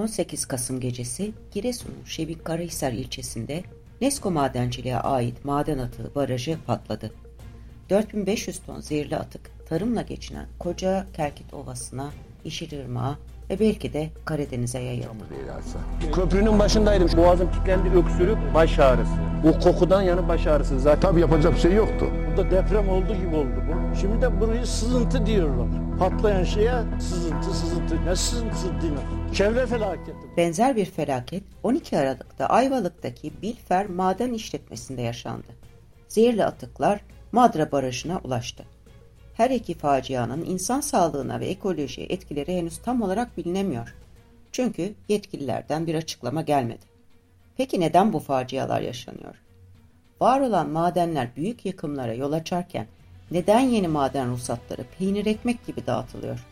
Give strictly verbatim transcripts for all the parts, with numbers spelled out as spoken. on sekiz Kasım gecesi Giresun'un Şebinkarahisar ilçesinde Nesko Madenciliğe ait maden atığı barajı patladı. dört bin beş yüz ton zehirli atık tarımla geçinen Koca Kelkit Ovası'na, İşir Irmağı ve belki de Karadeniz'e yayıldı. Köprünün başındaydım. Boğazım kilitlendi, öksürük, baş ağrısı. O kokudan yani baş ağrısı zaten. Tabii yapacak bir şey yoktu. Burada deprem olduğu gibi oldu bu. Şimdi de burayı sızıntı diyorlar. Patlayan şeye sızıntı sızıntı. Ne sızıntı değil mi? Çevre felaketi. Benzer bir felaket on iki Aralık'ta Ayvalık'taki Bilfer Maden İşletmesi'nde yaşandı. Zehirli atıklar Madra Barajına ulaştı. Her iki facianın insan sağlığına ve ekolojiye etkileri henüz tam olarak bilinemiyor. Çünkü yetkililerden bir açıklama gelmedi. Peki neden bu facialar yaşanıyor? Var olan madenler büyük yıkımlara yol açarken neden yeni maden ruhsatları peynir ekmek gibi dağıtılıyor?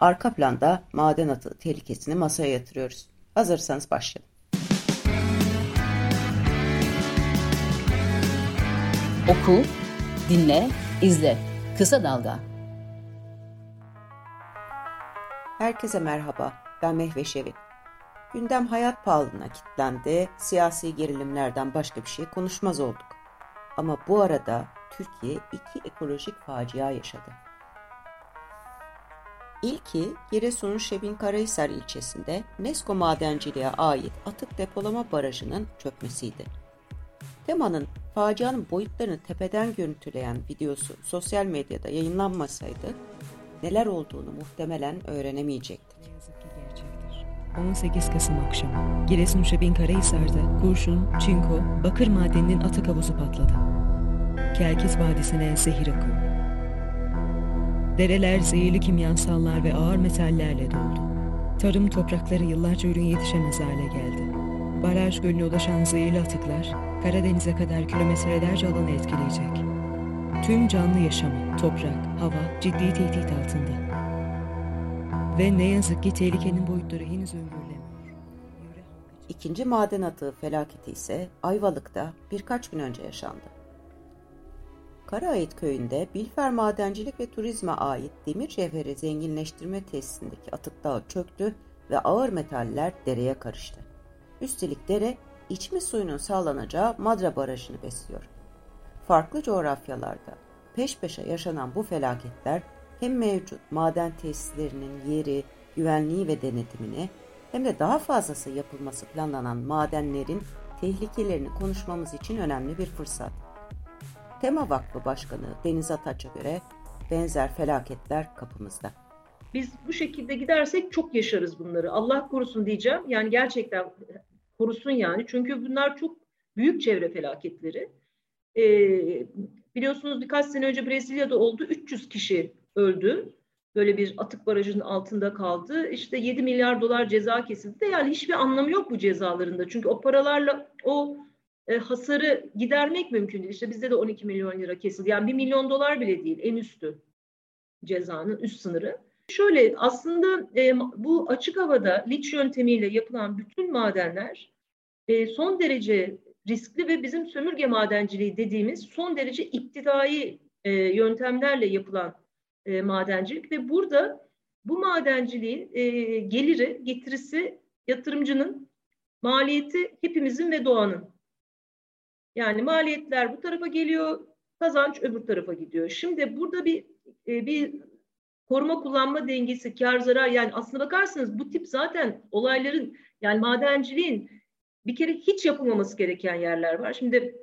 Arka planda maden atığı tehlikesini masaya yatırıyoruz. Hazırsanız başlayalım. Oku, dinle, izle. Kısa Dalga. Herkese merhaba, ben Mehveş Evin. Gündem hayat pahalılığına kilitlendi, siyasi gerilimlerden başka bir şey konuşmaz olduk. Ama bu arada Türkiye iki ekolojik facia yaşadı. İlki Giresun'un Şebinkarahisar ilçesinde Nesko Madenciliğe ait atık depolama barajının çökmesiydi. Tema'nın facianın boyutlarını tepeden görüntüleyen videosu sosyal medyada yayınlanmasaydı neler olduğunu muhtemelen öğrenemeyecektik. on sekiz Kasım akşamı Giresun Şebinkarahisar'da kurşun, çinko, bakır madeninin atık havuzu patladı. Kerkiz Vadisi'ne zehir akıyor. Dereler zehirli kimyasallar ve ağır metallerle doldu. Tarım toprakları yıllarca ürün yetişemez hale geldi. Baraj gölüne ulaşan zehirli atıklar Karadeniz'e kadar kilometrelerce alanı etkileyecek. Tüm canlı yaşamı, toprak, hava ciddi tehdit altında. Ve ne yazık ki tehlikenin boyutları henüz öngörülemiyor. İkinci maden atığı felaketi ise Ayvalık'ta birkaç gün önce yaşandı. Karaağıt köyünde Bilfer Madencilik ve Turizm'e ait demir cevheri zenginleştirme tesisindeki atık dağı çöktü ve ağır metaller dereye karıştı. Üstelik dere, içme suyunun sağlanacağı Madra Barajını besliyor. Farklı coğrafyalarda peş peşe yaşanan bu felaketler hem mevcut maden tesislerinin yeri, güvenliği ve denetimini hem de daha fazlası yapılması planlanan madenlerin tehlikelerini konuşmamız için önemli bir fırsat. Tema Vakfı Başkanı Deniz Ataç'a göre benzer felaketler kapımızda. Biz bu şekilde gidersek çok yaşarız bunları. Allah korusun diyeceğim. Yani gerçekten korusun yani. Çünkü bunlar çok büyük çevre felaketleri. Ee, biliyorsunuz birkaç sene önce Brezilya'da oldu. üç yüz kişi öldü. Böyle bir atık barajının altında kaldı. İşte yedi milyar dolar ceza kesildi. Yani hiçbir anlamı yok bu cezalarında. Çünkü o paralarla o e, hasarı gidermek mümkün değil. İşte bizde de on iki milyon lira kesildi. Yani bir milyon dolar bile değil. En üstü cezanın üst sınırı. Şöyle aslında e, bu açık havada liç yöntemiyle yapılan bütün madenler e, son derece riskli ve bizim sömürge madenciliği dediğimiz son derece iptidai e, yöntemlerle yapılan e, madencilik ve burada bu madenciliğin e, geliri, getirisi yatırımcının, maliyeti hepimizin ve doğanın. Yani maliyetler bu tarafa geliyor, kazanç öbür tarafa gidiyor. Şimdi burada bir e, bir koruma kullanma dengesi, kar zarar, yani aslına bakarsanız bu tip zaten olayların, yani madenciliğin bir kere hiç yapılmaması gereken yerler var. Şimdi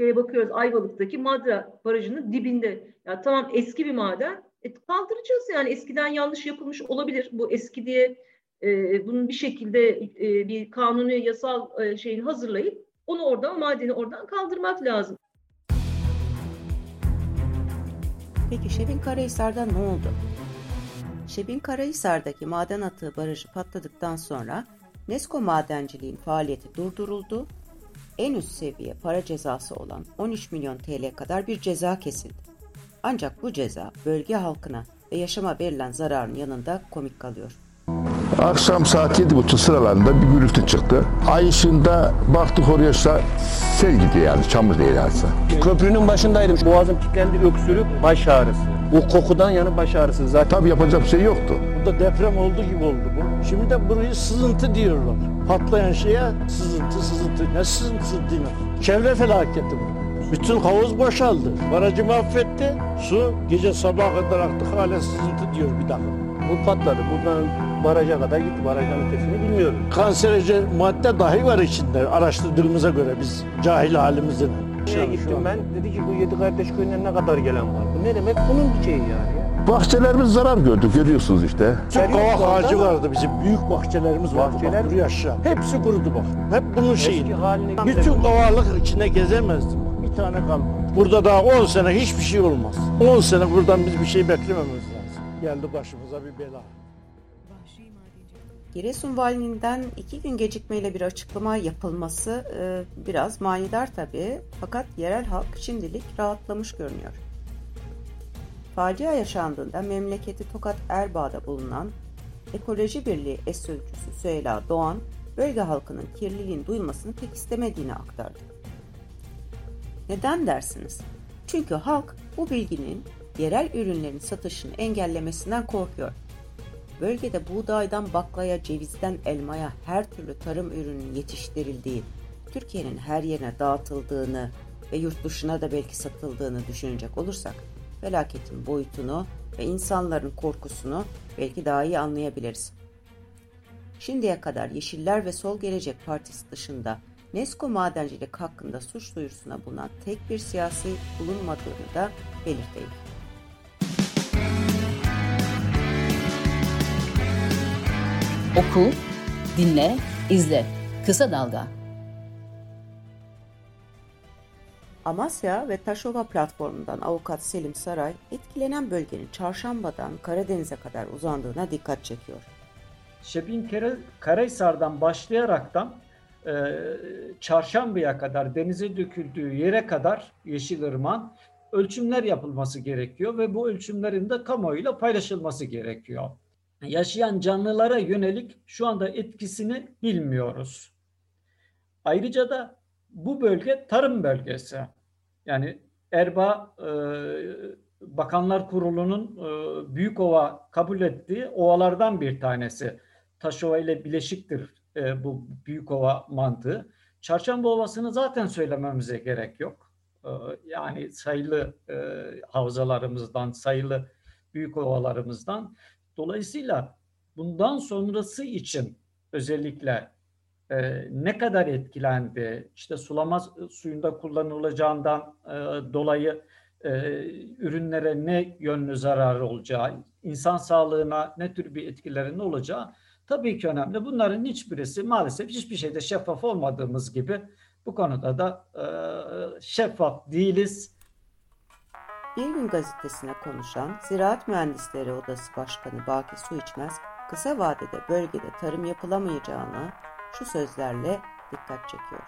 şöyle bakıyoruz, Ayvalık'taki Madra Barajı'nın dibinde. Ya tamam, eski bir maden, e, kaldıracağız yani, eskiden yanlış yapılmış olabilir. Bu eski diye e, bunun bir şekilde e, bir kanuni yasal e, şeyini hazırlayıp onu oradan, madeni oradan kaldırmak lazım. Peki Şebinkarahisar'da ne oldu? Şebinkarahisar'daki maden atığı barajı patladıktan sonra Nesko Madenciliğin faaliyeti durduruldu. En üst seviye para cezası olan on üç milyon T L kadar bir ceza kesildi. Ancak bu ceza bölge halkına ve yaşama verilen zararın yanında komik kalıyor. Akşam saat yedi buçuk sıralarında bir gürültü çıktı. Ay ışığında baktık, oraya sel gidiyor yani, çamur değil aslında. Köprünün başındaydım. Boğazım kilitlendi, öksürük, baş ağrısı. O kokudan yani baş ağrısı zaten. Tabii yapacak bir şey yoktu. Burada deprem oldu gibi oldu bu. Şimdi de burayı sızıntı diyorlar. Patlayan şeye sızıntı sızıntı. Ne sızıntı ne? Çevre felaketi bu. Bütün havuz boşaldı. Barajı mahvetti. Su gece sabaha kadar aktı. Hala sızıntı diyor bir daha. Bu patladı. Buradan baraja kadar gitti. Barajın ötesini bilmiyorum. Kanserojen madde dahi var içinde. Araştırdığımıza göre biz cahil halimizden. Şeye gittim ben, dedi ki bu yedi kardeş köyünden ne kadar gelen var? Bu ne demek? Bunun bir şeyi yani. Bahçelerimiz zarar gördü, görüyorsunuz işte. Çok kavak ağacı vardı bizim, büyük bahçelerimiz vardı. Bahçeler bir yaşa. Hepsi kurudu bak. Hep bunun şeyi. Bütün kavaklık içinde gezemezdim. Bir tane kalmadı. Burada daha on sene hiçbir şey olmaz. on sene buradan biz bir şey beklememiz lazım. Geldi başımıza bir bela. Giresun valiliğinden iki gün gecikmeyle bir açıklama yapılması e, biraz manidar tabii, fakat yerel halk şimdilik rahatlamış görünüyor. Facia yaşandığında memleketi Tokat Erbağ'da bulunan Ekoloji Birliği eş sözcüsü Süheyla Doğan, bölge halkının kirliliğin duyulmasını pek istemediğini aktardı. Neden dersiniz? Çünkü halk bu bilginin yerel ürünlerin satışını engellemesinden korkuyor. Bölgede buğdaydan baklaya, cevizden elmaya her türlü tarım ürününün yetiştirildiği, Türkiye'nin her yerine dağıtıldığını ve yurt dışına da belki satıldığını düşünecek olursak, felaketin boyutunu ve insanların korkusunu belki daha iyi anlayabiliriz. Şimdiye kadar Yeşiller ve Sol Gelecek Partisi dışında Nesko Madencilik hakkında suç duyurusuna bulunan tek bir siyasi bulunmadığını da belirteyim. Oku, dinle, izle. Kısa Dalga. Amasya ve Taşova platformundan avukat Selim Saray, etkilenen bölgenin Çarşamba'dan Karadeniz'e kadar uzandığına dikkat çekiyor. Şebinkarahisar'dan başlayaraktan e, Çarşamba'ya kadar, denize döküldüğü yere kadar Yeşil Irmak ölçümler yapılması gerekiyor ve bu ölçümlerin de kamuoyuyla paylaşılması gerekiyor. Yaşayan canlılara yönelik şu anda etkisini bilmiyoruz. Ayrıca da bu bölge tarım bölgesi. Yani Erbağ e, Bakanlar Kurulu'nun e, Büyükova kabul ettiği ovalardan bir tanesi. Taşova ile bileşiktir e, bu Büyükova mantığı. Çarşamba Ovası'nı zaten söylememize gerek yok. E, yani sayılı e, havzalarımızdan, sayılı büyük ovalarımızdan. Dolayısıyla bundan sonrası için özellikle e, ne kadar etkilendi, işte sulama suyunda kullanılacağından e, dolayı e, ürünlere ne yönlü zararı olacağı, insan sağlığına ne tür bir etkilerinin olacağı tabii ki önemli. Bunların hiçbirisi maalesef hiçbir şeyde şeffaf olmadığımız gibi bu konuda da e, şeffaf değiliz. Bir Gün Gazetesi'ne konuşan Ziraat Mühendisleri Odası Başkanı Baki Suiçmez, kısa vadede bölgede tarım yapılamayacağına şu sözlerle dikkat çekiyor.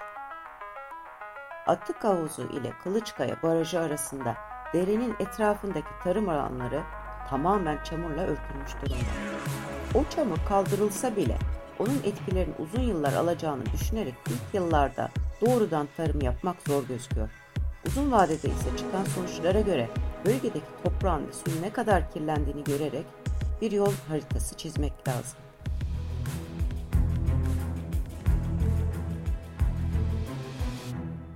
Atık havuzu ile Kılıçkaya Barajı arasında derenin etrafındaki tarım alanları tamamen çamurla örtülmüş durumda. O çamur kaldırılsa bile onun etkilerin uzun yıllar alacağını düşünerek ilk yıllarda doğrudan tarım yapmak zor gözüküyor. Uzun vadede ise çıkan sonuçlara göre bölgedeki toprağın ve suyun ne kadar kirlendiğini görerek bir yol haritası çizmek lazım.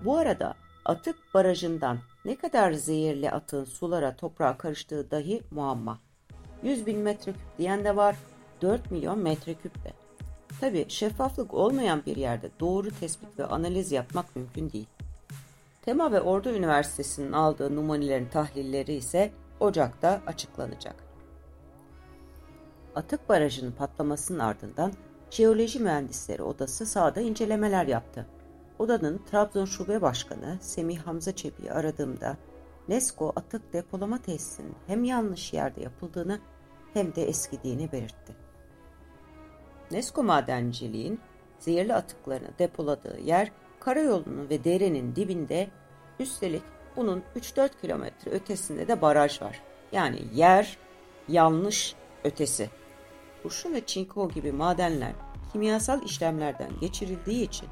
Bu arada atık barajından ne kadar zehirli atığın sulara toprağa karıştığı dahi muamma. yüz bin metreküp diyen de var, dört milyon metreküp de. Tabii şeffaflık olmayan bir yerde doğru tespit ve analiz yapmak mümkün değil. Tema ve Ordu Üniversitesi'nin aldığı numunelerin tahlilleri ise Ocak'ta açıklanacak. Atık barajının patlamasının ardından Jeoloji Mühendisleri Odası sahada incelemeler yaptı. Odanın Trabzon Şube Başkanı Semih Hamza Çebi'yi aradığımda Nesko atık depolama tesisinin hem yanlış yerde yapıldığını hem de eskidiğini belirtti. Nesko Madenciliğin zehirli atıklarını depoladığı yer Karayolu'nun ve derenin dibinde, üstelik bunun üç dört kilometre ötesinde de baraj var. Yani yer yanlış ötesi. Kurşun ve çinko gibi madenler kimyasal işlemlerden geçirildiği için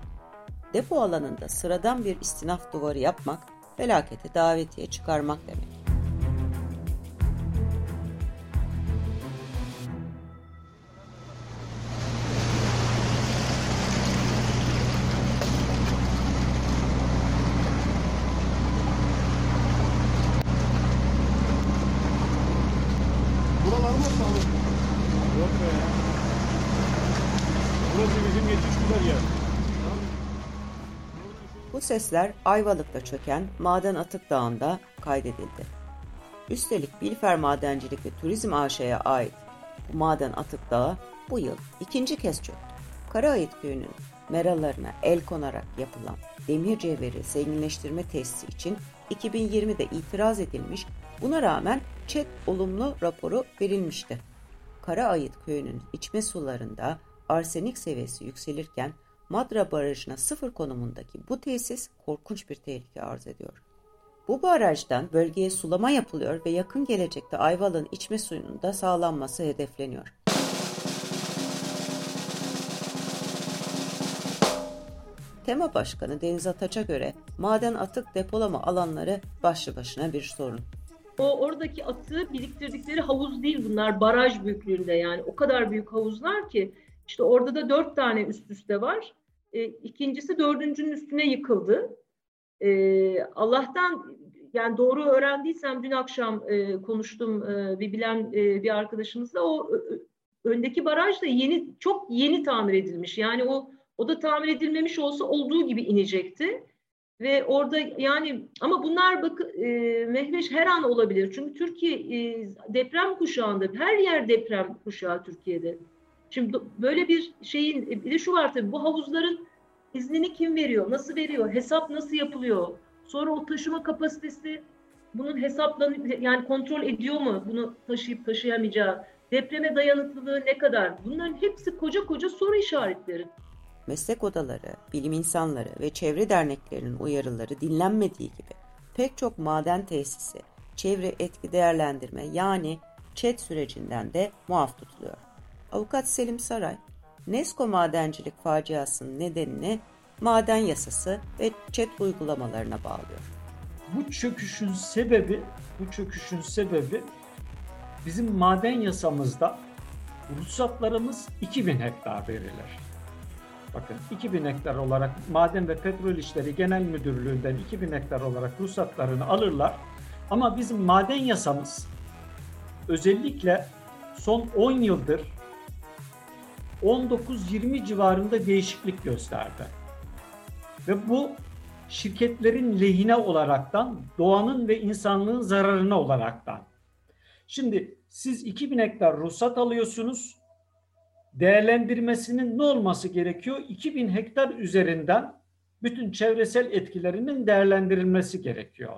depo alanında sıradan bir istinaf duvarı yapmak felakete davetiye çıkarmak demek. Bu sesler Ayvalık'ta çöken Maden Atık Dağı'nda kaydedildi. Üstelik Bilfer Madencilik ve Turizm A Ş'ye ait bu Maden Atık Dağı bu yıl ikinci kez çöktü. Karaağıt köyünün meralarına el konarak yapılan demir cevheri zenginleştirme tesisi için iki bin yirmide itiraz edilmiş, buna rağmen ÇED olumlu raporu verilmişti. Karaağıt köyünün içme sularında arsenik seviyesi yükselirken Madra Barajına sıfır konumundaki bu tesis korkunç bir tehlike arz ediyor. Bu barajdan bölgeye sulama yapılıyor ve yakın gelecekte Ayvalık'ın içme suyunun da sağlanması hedefleniyor. Tema Başkanı Deniz Ataç'a göre maden atık depolama alanları başlı başına bir sorun. O oradaki atığı biriktirdikleri havuz değil bunlar, baraj büyüklüğünde yani o kadar büyük havuzlar ki işte orada da dört tane üst üste var. E, ikincisi dördüncünün üstüne yıkıldı. E, Allah'tan yani doğru öğrendiysem dün akşam e, konuştum e, bir bilen e, bir arkadaşımızla, o ö, öndeki baraj da yeni, çok yeni tamir edilmiş. Yani o O da tamir edilmemiş olsa olduğu gibi inecekti. Ve orada yani ama bunlar bak, e, Mehveş her an olabilir. Çünkü Türkiye e, deprem kuşağında, her yer deprem kuşağı Türkiye'de. Şimdi böyle bir şeyin, bir de şu var tabii, bu havuzların iznini kim veriyor, nasıl veriyor, hesap nasıl yapılıyor? Sonra o taşıma kapasitesi bunun hesaplanıp yani kontrol ediyor mu bunu taşıyıp taşıyamayacağı, depreme dayanıklılığı ne kadar? Bunların hepsi koca koca soru işaretleri. Meslek odaları, bilim insanları ve çevre derneklerinin uyarıları dinlenmediği gibi pek çok maden tesisi çevre etki değerlendirme yani ÇED sürecinden de muaf tutuluyor. Avukat Selim Saray, Nesko madencilik faciasının nedenini maden yasası ve ÇED uygulamalarına bağlıyor. Bu çöküşün sebebi, bu çöküşün sebebi bizim maden yasamızda ruhsatlarımız iki bin hektar verilir. Bakın iki bin hektar olarak Maden ve Petrol İşleri Genel Müdürlüğü'nden iki bin hektar olarak ruhsatlarını alırlar. Ama bizim maden yasamız özellikle son on yıldır on dokuz yirmi civarında değişiklik gösterdi. Ve bu şirketlerin lehine olaraktan, doğanın ve insanlığın zararına olaraktan. Şimdi siz iki bin hektar ruhsat alıyorsunuz. Değerlendirmesinin ne olması gerekiyor? iki bin hektar üzerinden bütün çevresel etkilerinin değerlendirilmesi gerekiyor.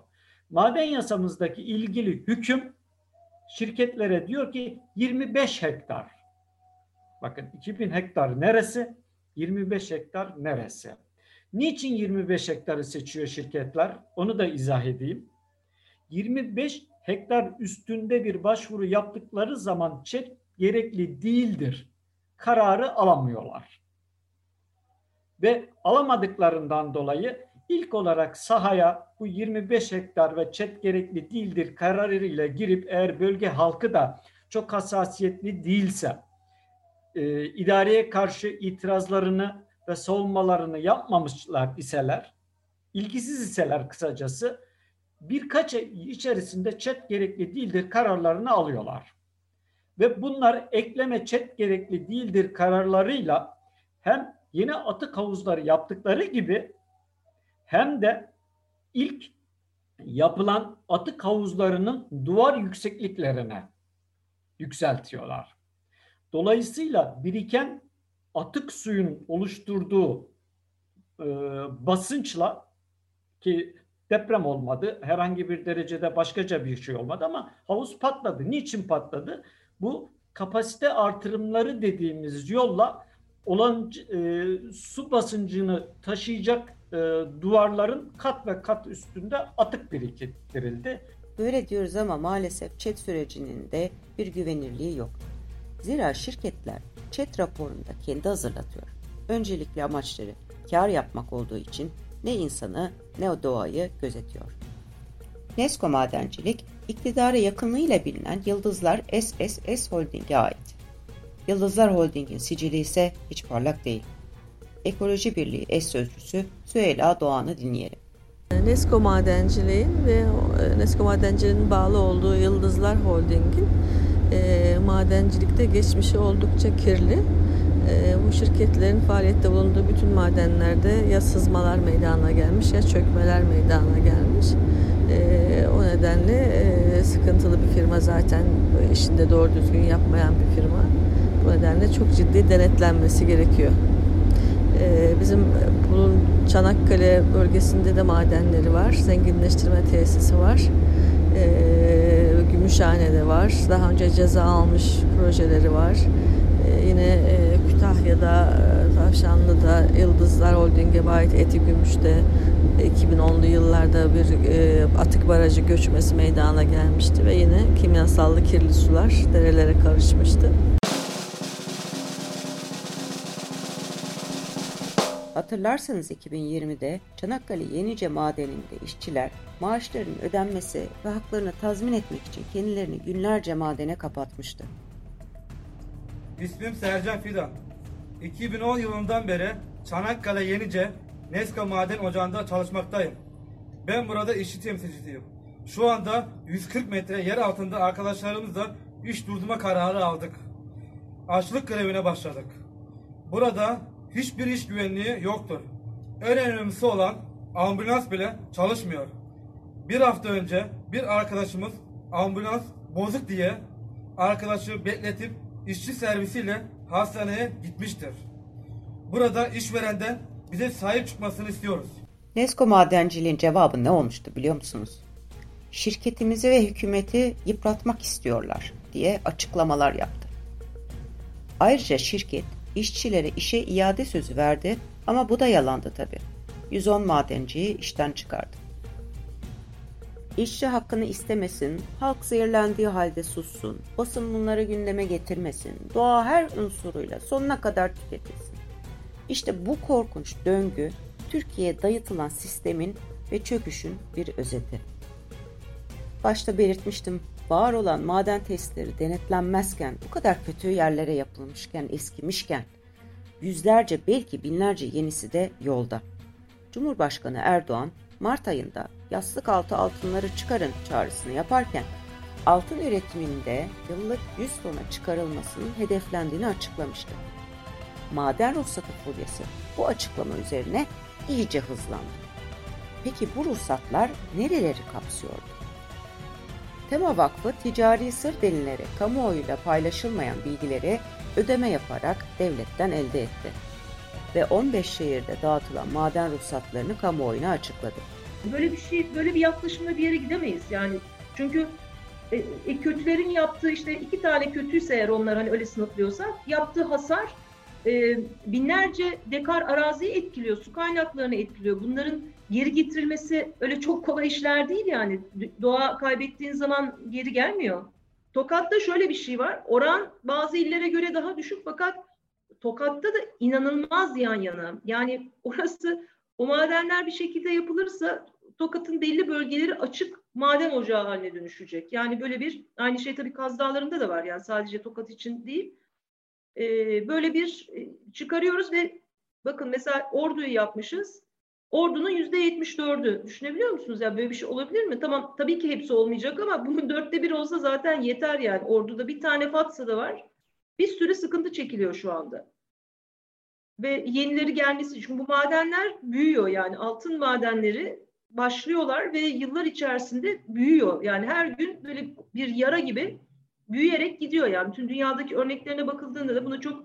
Maden yasamızdaki ilgili hüküm şirketlere diyor ki yirmi beş hektar. Bakın iki bin hektar neresi? yirmi beş hektar neresi? Niçin yirmi beş hektarı seçiyor şirketler? Onu da izah edeyim. yirmi beş hektar üstünde bir başvuru yaptıkları zaman ÇED gerekli değildir. Kararı alamıyorlar. Ve alamadıklarından dolayı ilk olarak sahaya bu yirmi beş hektar ve ÇED gerekli değildir kararıyla girip, eğer bölge halkı da çok hassasiyetli değilse e, idareye karşı itirazlarını ve savunmalarını yapmamışlar iseler, ilgisiz iseler kısacası, birkaç ay içerisinde ÇED gerekli değildir kararlarını alıyorlar. Ve bunlar ekleme ÇED gerekli değildir kararlarıyla hem yeni atık havuzları yaptıkları gibi hem de ilk yapılan atık havuzlarının duvar yüksekliklerine yükseltiyorlar. Dolayısıyla biriken atık suyun oluşturduğu e, basınçla, ki deprem olmadı, herhangi bir derecede başkaca bir şey olmadı ama havuz patladı. Niçin patladı? Bu kapasite artırımları dediğimiz yolla olan e, su basıncını taşıyacak e, duvarların kat ve kat üstünde atık biriktirildi. Böyle diyoruz ama maalesef ÇED sürecinin de bir güvenirliği yok. Zira şirketler ÇED raporunu da kendi hazırlatıyor. Öncelikli amaçları kar yapmak olduğu için ne insanı ne o doğayı gözetiyor. Nesko Madencilik, iktidara yakınlığıyla bilinen Yıldızlar S S S Holding'e ait. Yıldızlar Holding'in sicili ise hiç parlak değil. Ekoloji Birliği eş sözcüsü Süheyla Doğan'ı dinleyelim. Nesko Madenciliği'nin ve Nesko Madenciliği'nin bağlı olduğu Yıldızlar Holding'in e, madencilikte geçmişi oldukça kirli. bu şirketlerin faaliyette bulunduğu bütün madenlerde ya sızmalar meydana gelmiş ya çökmeler meydana gelmiş. O nedenle sıkıntılı bir firma, zaten işini de doğru düzgün yapmayan bir firma. Bu nedenle çok ciddi denetlenmesi gerekiyor. Bizim bunun Çanakkale bölgesinde de madenleri var, zenginleştirme tesisi var, Gümüşhane'de var, daha önce ceza almış projeleri var. Yine Kütahya'da, Tavşanlı'da, Yıldızlar Holding'e ait Etigümüş'te iki bin onlu yıllarda bir atık barajı göçmesi meydana gelmişti ve yine kimyasallı kirli sular derelere karışmıştı. Hatırlarsanız iki bin yirmide Çanakkale Yenice Madeni'nde işçiler maaşlarının ödenmesi ve haklarını tazmin etmek için kendilerini günlerce madene kapatmıştı. İsmim Sercan Fidan. iki bin on yılından beri Çanakkale Yenice Nesko Maden Ocağı'nda çalışmaktayım. Ben burada işçi temsilcisiyim. Şu anda yüz kırk metre yer altında arkadaşlarımızla iş durdurma kararı aldık. Açlık grevine başladık. Burada hiçbir iş güvenliği yoktur. En önemlisi olan ambulans bile çalışmıyor. Bir hafta önce bir arkadaşımız ambulans bozuk diye arkadaşı bekletip işçi servisiyle hastaneye gitmiştir. Burada işverenden bize sahip çıkmasını istiyoruz. Nesko Madenciliği'nin cevabı ne olmuştu biliyor musunuz? Şirketimizi ve hükümeti yıpratmak istiyorlar diye açıklamalar yaptı. Ayrıca şirket İşçilere işe iade sözü verdi ama bu da yalandı tabii. yüz on madenciyi işten çıkardı. İşçi hakkını istemesin, halk zehirlendiği halde sussun, basın bunları gündeme getirmesin, doğa her unsuruyla sonuna kadar tüketilsin. İşte bu korkunç döngü Türkiye'ye dayatılan sistemin ve çöküşün bir özeti. Başta belirtmiştim. Var olan maden tesisleri denetlenmezken, bu kadar kötü yerlere yapılmışken, eskimişken, yüzlerce belki binlerce yenisi de yolda. Cumhurbaşkanı Erdoğan, Mart ayında yastık altı altınları çıkarın çağrısını yaparken, altın üretiminde yıllık yüz tona çıkarılmasının hedeflendiğini açıklamıştı. Maden ruhsatı furyası bu açıklama üzerine iyice hızlandı. Peki bu ruhsatlar nereleri kapsıyordu? Tema Vakfı ticari sır denilerek kamuoyuyla paylaşılmayan bilgileri ödeme yaparak devletten elde etti ve on beş şehirde dağıtılan maden ruhsatlarını kamuoyuna açıkladı. Böyle bir şey, böyle bir yaklaşımla bir yere gidemeyiz yani. Çünkü e, e, kötülerin yaptığı, işte iki tane kötüyse eğer onlar, hani öyle sınıflıyorsak, yaptığı hasar e, binlerce dekar araziyi etkiliyor, su kaynaklarını etkiliyor. Bunların geri getirilmesi öyle çok kolay işler değil yani. Doğa kaybettiğin zaman geri gelmiyor. Tokat'ta şöyle bir şey var. Oran bazı illere göre daha düşük fakat Tokat'ta da inanılmaz yan yana. Yani orası, o madenler bir şekilde yapılırsa Tokat'ın belli bölgeleri açık maden ocağı haline dönüşecek. Yani böyle bir, aynı şey tabii Kaz Dağları'nda da var yani, sadece Tokat için değil. Ee, böyle bir çıkarıyoruz ve bakın mesela Ordu'yu yapmışız. Ordu'nun yüzde yetmiş dördü. Düşünebiliyor musunuz? Yani böyle bir şey olabilir mi? Tamam, tabii ki hepsi olmayacak ama bunun dörtte bir olsa zaten yeter yani. Ordu'da bir tane Fatsa da var. Bir sürü sıkıntı çekiliyor şu anda. Ve yenileri gelmesi. Çünkü bu madenler büyüyor yani. Altın madenleri başlıyorlar ve yıllar içerisinde büyüyor. Yani her gün böyle bir yara gibi büyüyerek gidiyor yani. Bütün dünyadaki örneklerine bakıldığında da buna çok...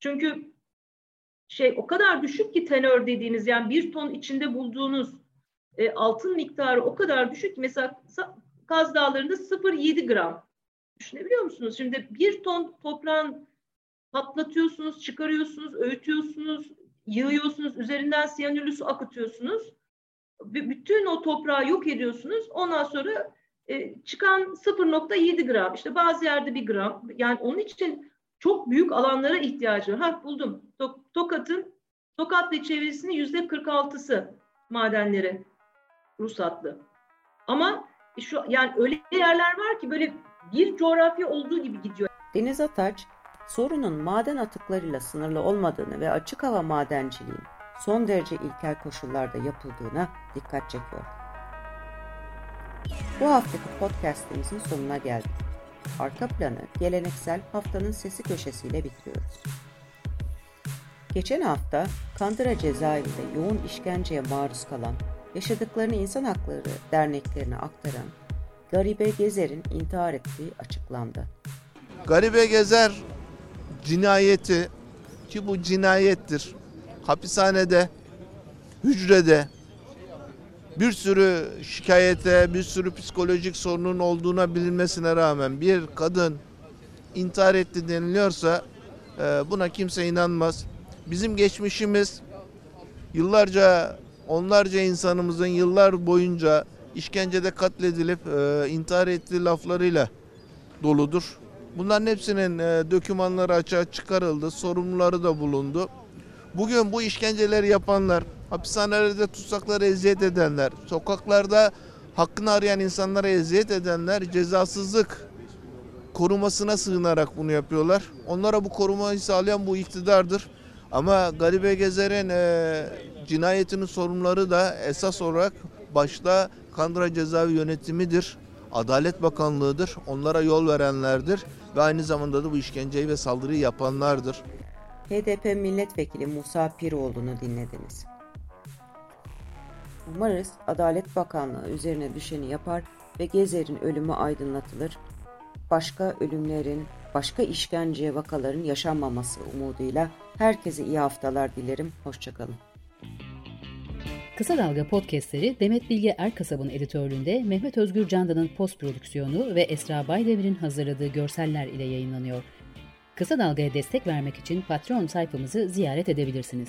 Çünkü şey o kadar düşük ki tenör dediğiniz, yani bir ton içinde bulduğunuz e, altın miktarı o kadar düşük ki mesela Kaz Dağları'nda sıfır virgül yedi gram. Düşünebiliyor musunuz? Şimdi bir ton toprağın patlatıyorsunuz, çıkarıyorsunuz, öğütüyorsunuz, yığıyorsunuz, üzerinden siyanürlü su akıtıyorsunuz. B- bütün o toprağı yok ediyorsunuz. Ondan sonra e, çıkan sıfır virgül yedi gram. İşte bazı yerde bir gram. Yani onun için çok büyük alanlara ihtiyacı var. Ha, buldum. Tokat'ın, Tokat ve çevresinin yüzde kırk altısı madenleri ruhsatlı. Ama şu, yani öyle yerler var ki böyle bir coğrafya olduğu gibi gidiyor. Deniz Ataç, sorunun maden atıklarıyla sınırlı olmadığını ve açık hava madenciliğinin son derece ilkel koşullarda yapıldığına dikkat çekiyor. Bu haftaki podcast'imizin sonuna geldik. Arka planı geleneksel haftanın sesi köşesiyle bitiriyoruz. Geçen hafta Kandıra cezaevinde yoğun işkenceye maruz kalan, yaşadıklarını insan hakları derneklerine aktaran Garibe Gezer'in intihar ettiği açıklandı. Garibe Gezer cinayeti, ki bu cinayettir, hapishanede, hücrede bir sürü şikayete, bir sürü psikolojik sorunun olduğuna bilinmesine rağmen bir kadın intihar etti deniliyorsa buna kimse inanmaz. Bizim geçmişimiz yıllarca, onlarca insanımızın yıllar boyunca işkencede katledilip intihar ettiği laflarıyla doludur. Bunların hepsinin dokümanları açığa çıkarıldı, sorumluları da bulundu. Bugün bu işkenceleri yapanlar, hapishanelerde tutsaklara eziyet edenler, sokaklarda hakkını arayan insanlara eziyet edenler cezasızlık korumasına sığınarak bunu yapıyorlar. Onlara bu korumayı sağlayan bu iktidardır. Ama Garibe Gezer'in e, cinayetinin sorumluları da esas olarak başta Kandıra Cezaevi Yönetimidir, Adalet Bakanlığı'dır, onlara yol verenlerdir ve aynı zamanda da bu işkenceyi ve saldırıyı yapanlardır. H D P Milletvekili Musa Piroğlu'nu dinlediniz. Umarız Adalet Bakanlığı üzerine düşeni yapar ve Gezer'in ölümü aydınlatılır. Başka ölümlerin, başka işkence vakaların yaşanmaması umuduyla herkese iyi haftalar dilerim. Hoşçakalın. Kısa Dalga Podcast'leri Demet Bilge Erkasab'ın editörlüğünde Mehmet Özgür Candan'ın post prodüksiyonu ve Esra Baydemir'in hazırladığı görseller ile yayınlanıyor. Kısa Dalga'ya destek vermek için Patreon sayfamızı ziyaret edebilirsiniz.